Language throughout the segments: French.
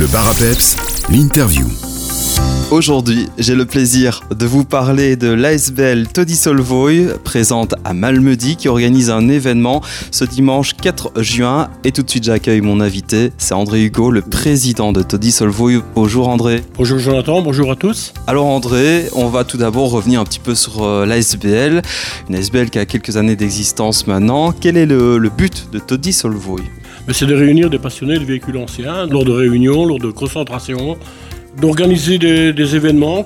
Le Bar à Peps, l'interview. Aujourd'hui, j'ai le plaisir de vous parler de l'ASBL Todi Sol'Vôye, présente à Malmedy, qui organise un événement ce dimanche 4 juin. Et tout de suite, j'accueille mon invité, c'est André Hugo, le président de Todi Sol'Vôye. Bonjour André. Bonjour Jonathan, bonjour à tous. Alors André, on va tout d'abord revenir un petit peu sur l'ASBL, une ASBL qui a quelques années d'existence maintenant. Quel est le but de Todi Sol'Vôye ? C'est de réunir des passionnés de véhicules anciens lors de réunions, lors de concentrations, d'organiser des événements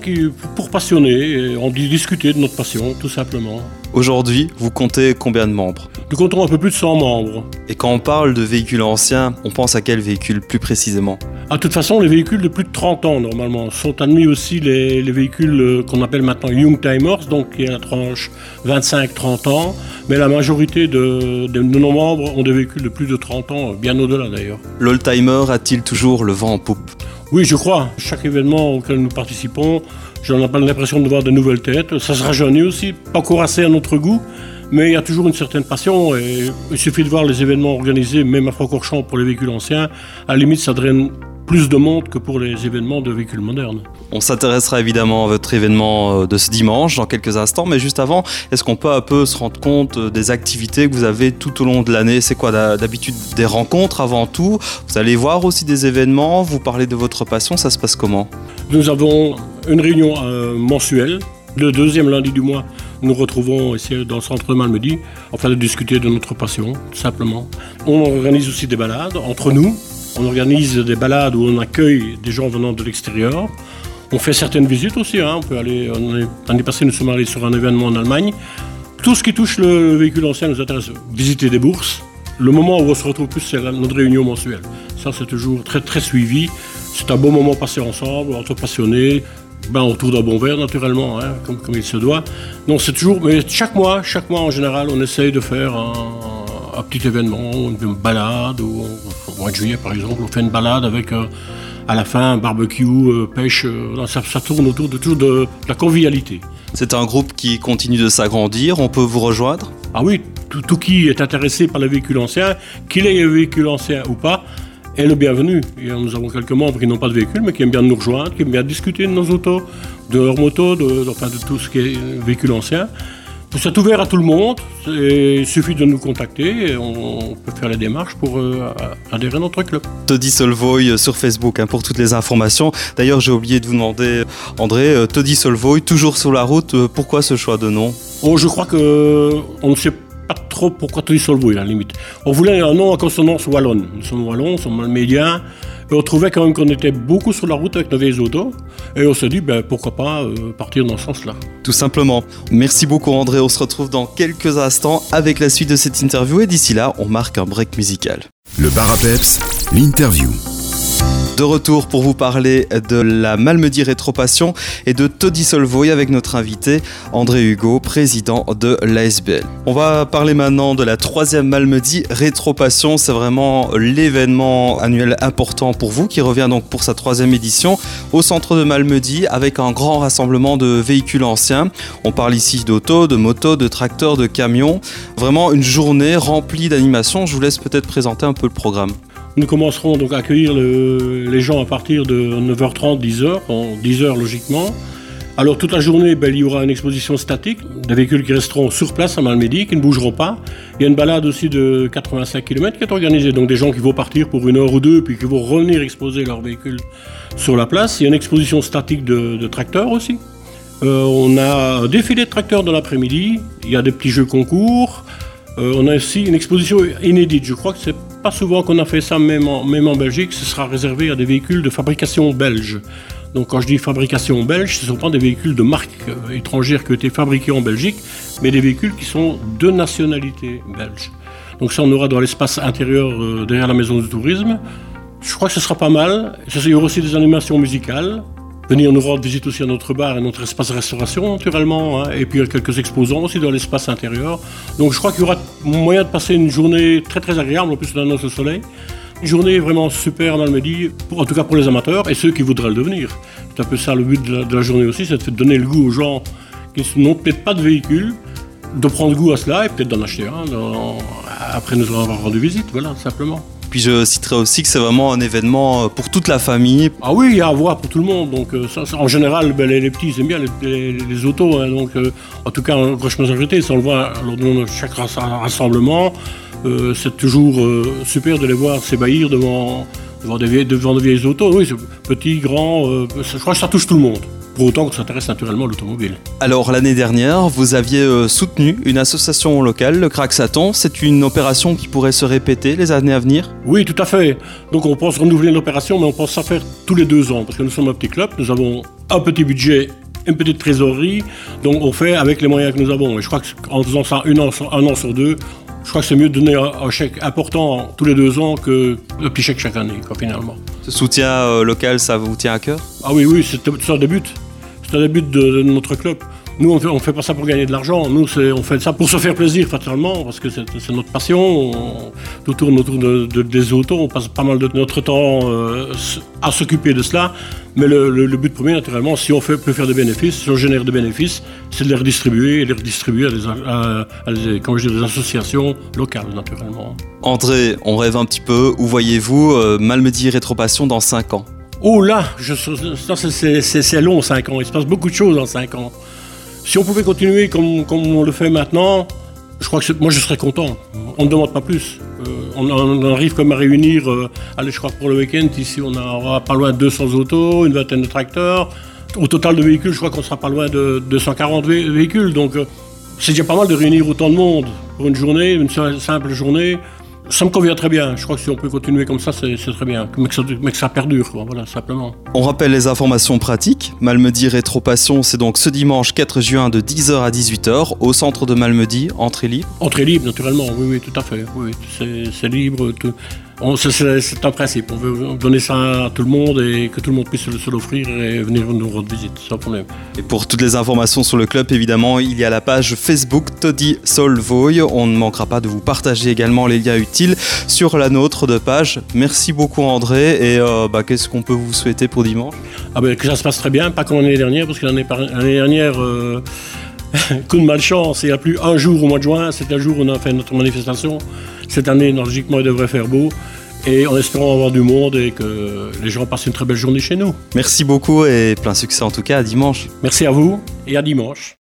pour passionnés, en discuter de notre passion, tout simplement. Aujourd'hui, vous comptez combien de membres ? Nous comptons un peu plus de 100 membres. Et quand on parle de véhicules anciens, on pense à quel véhicule plus précisément ? De toute façon, les véhicules de plus de 30 ans, normalement, sont admis aussi les véhicules qu'on appelle maintenant Young Timers, donc qui est la tranche 25-30 ans. Mais la majorité de nos membres ont des véhicules de plus de 30 ans, bien au-delà d'ailleurs. L'old-timer a-t-il toujours le vent en poupe ? Oui, je crois. Chaque événement auquel nous participons, j'en ai pas l'impression de voir de nouvelles têtes. Ça se rajeunit aussi, pas encore assez à notre goût, mais il y a toujours une certaine passion. Et il suffit de voir les événements organisés, même à Francorchamps pour les véhicules anciens. À la limite, ça draine plus de monde que pour les événements de véhicules modernes. On s'intéressera évidemment à votre événement de ce dimanche dans quelques instants, mais juste avant, est-ce qu'on peut un peu se rendre compte des activités que vous avez tout au long de l'année ? C'est quoi d'habitude des rencontres avant tout ? Vous allez voir aussi des événements, vous parlez de votre passion, ça se passe comment ? Nous avons une réunion mensuelle. Le deuxième lundi du mois, nous retrouvons ici dans le centre de Malmedy afin de discuter de notre passion, tout simplement. On organise aussi des balades entre nous. On organise des balades où on accueille des gens venant de l'extérieur. On fait certaines visites aussi. L'année passée, nous sommes allés sur un événement en Allemagne. Tout ce qui touche le véhicule ancien nous intéresse. Visiter des bourses. Le moment où on se retrouve plus, c'est notre réunion mensuelle. Ça, c'est toujours très, très suivi. C'est un bon moment passé ensemble, entre passionnés. Autour d'un bon verre, naturellement, comme il se doit. Donc, c'est toujours... Mais chaque mois, en général, on essaye de faire un petit événement, une balade, ou au mois de juillet par exemple, on fait une balade avec à la fin barbecue, pêche, ça tourne autour de la convivialité. C'est un groupe qui continue de s'agrandir, on peut vous rejoindre ? Ah oui, tout qui est intéressé par les véhicules anciens, qu'il ait un véhicule ancien ou pas, est le bienvenu. Et nous avons quelques membres qui n'ont pas de véhicule mais qui aiment bien nous rejoindre, qui aiment bien discuter de nos autos, de leurs motos, de tout ce qui est véhicule ancien. C'est ouvert à tout le monde, il suffit de nous contacter et on peut faire les démarches pour adhérer à notre club. Todi Sol'Vôye sur Facebook pour toutes les informations. D'ailleurs, j'ai oublié de vous demander, André, Todi Sol'Vôye, toujours sur la route, pourquoi ce choix de nom ? Je crois qu'on ne sait pas trop pourquoi Todi Sol'Vôye, à la limite. On voulait un nom à consonance wallonne. Nous sommes wallons, nous sommes malmédiens. Et on trouvait quand même qu'on était beaucoup sur la route avec nos vieilles autos. Et on s'est dit, pourquoi pas partir dans ce sens-là. Tout simplement. Merci beaucoup André. On se retrouve dans quelques instants avec la suite de cette interview. Et d'ici là, on marque un break musical. Le Bar à Peps, l'interview. De retour pour vous parler de la Malmedy Rétro Passion et de Todi Sol'Vôye avec notre invité André Hugo, président de l'ASBL. On va parler maintenant de la troisième Malmedy Rétro Passion. C'est vraiment l'événement annuel important pour vous qui revient donc pour sa troisième édition au centre de Malmedy avec un grand rassemblement de véhicules anciens. On parle ici d'autos, de motos, de tracteurs, de camions. Vraiment une journée remplie d'animations. Je vous laisse peut-être présenter un peu le programme. Nous commencerons donc à accueillir les gens à partir de 9h30, 10h, en 10h logiquement. Alors toute la journée, il y aura une exposition statique, des véhicules qui resteront sur place à Malmedy, qui ne bougeront pas. Il y a une balade aussi de 85 km qui est organisée, donc des gens qui vont partir pour une heure ou deux, puis qui vont revenir exposer leurs véhicules sur la place. Il y a une exposition statique de tracteurs aussi. On a un défilé de tracteurs dans l'après-midi, il y a des petits jeux concours. On a aussi une exposition inédite, je crois que c'est pas souvent qu'on a fait ça, même en Belgique, ce sera réservé à des véhicules de fabrication belge. Donc quand je dis fabrication belge, ce ne sont pas des véhicules de marques étrangères qui ont été fabriqués en Belgique, mais des véhicules qui sont de nationalité belge. Donc ça on aura dans l'espace intérieur derrière la maison du tourisme. Je crois que ce sera pas mal, il y aura aussi des animations musicales. Venir nous rendre visite aussi à notre bar et notre espace restauration naturellement, et puis il y a quelques exposants aussi dans l'espace intérieur. Donc je crois qu'il y aura moyen de passer une journée très très agréable, en plus on annonce le soleil. Une journée vraiment super à Malmedy, en tout cas pour les amateurs et ceux qui voudraient le devenir. C'est un peu ça le but de la journée aussi, c'est de donner le goût aux gens qui n'ont peut-être pas de véhicule, de prendre goût à cela et peut-être d'en acheter un après nous avoir rendu visite, voilà, simplement. puis je citerai aussi que c'est vraiment un événement pour toute la famille. Ah oui, il y a à voir pour tout le monde. Donc, ça, en général, ben, les petits, ils aiment bien les autos. Hein, donc, en tout cas, en grosse majorité, ça on le voit lors de chaque rassemblement. C'est toujours super de les voir s'ébahir devant des vieilles autos. Oui, petit, grand, je crois que ça touche tout le monde. Pour autant qu'on s'intéresse naturellement à l'automobile. Alors l'année dernière, vous aviez soutenu une association locale, le Crack Satan. C'est une opération qui pourrait se répéter les années à venir ? Oui, tout à fait. Donc on pense renouveler l'opération, mais on pense ça faire tous les 2 ans. Parce que nous sommes un petit club, nous avons un petit budget, une petite trésorerie. Donc on fait avec les moyens que nous avons. Et je crois qu'en faisant ça un an sur deux, je crois que c'est mieux de donner un chèque important tous les 2 ans que le petit chèque chaque année, quoi, finalement. Ce soutien local, ça vous tient à cœur ? Ah oui, c'est un des buts. C'est le but de notre club. Nous, on fait pas ça pour gagner de l'argent. Nous, on fait ça pour se faire plaisir, fatalement, parce que c'est notre passion. Tout tourne autour des autos. On passe pas mal de notre temps à s'occuper de cela. Mais le but premier, naturellement, si on peut faire des bénéfices, si on génère des bénéfices, c'est de les redistribuer et les redistribuer à des associations locales, naturellement. André, on rêve un petit peu. Où voyez-vous Malmedy Rétro Passion dans 5 ans ? Oh là, c'est long 5 ans, il se passe beaucoup de choses en 5 ans. Si on pouvait continuer comme on le fait maintenant, je crois que moi je serais content. On ne demande pas plus. On arrive comme à réunir, allez, je crois que pour le week-end, ici on aura pas loin de 200 autos, une vingtaine de tracteurs. Au total de véhicules, je crois qu'on sera pas loin de 240 véhicules. Donc c'est déjà pas mal de réunir autant de monde pour une journée, une simple journée. Ça me convient très bien. Je crois que si on peut continuer comme ça, c'est très bien. Mais que ça perdure, quoi. Voilà, simplement. On rappelle les informations pratiques. Malmedy Rétro Passion, c'est donc ce dimanche 4 juin de 10h à 18h au centre de Malmedy, entrée libre. Entrée libre, naturellement, oui, tout à fait. Oui, c'est libre. C'est un principe. On veut donner ça à tout le monde et que tout le monde puisse se l'offrir et venir nous rendre visite, sans problème. Et pour toutes les informations sur le club, évidemment, il y a la page Facebook Todi Sol'Vôye. On ne manquera pas de vous partager également les liens utiles sur la nôtre de page. Merci beaucoup André. Et qu'est-ce qu'on peut vous souhaiter pour dimanche ? Que ça se passe très bien, pas comme l'année dernière, parce que l'année dernière... coup de malchance, il n'y a plus un jour au mois de juin, c'est un jour où on a fait notre manifestation. Cette année, logiquement, il devrait faire beau. Et en espérant avoir du monde et que les gens passent une très belle journée chez nous. Merci beaucoup et plein succès en tout cas, à dimanche. Merci à vous et à dimanche.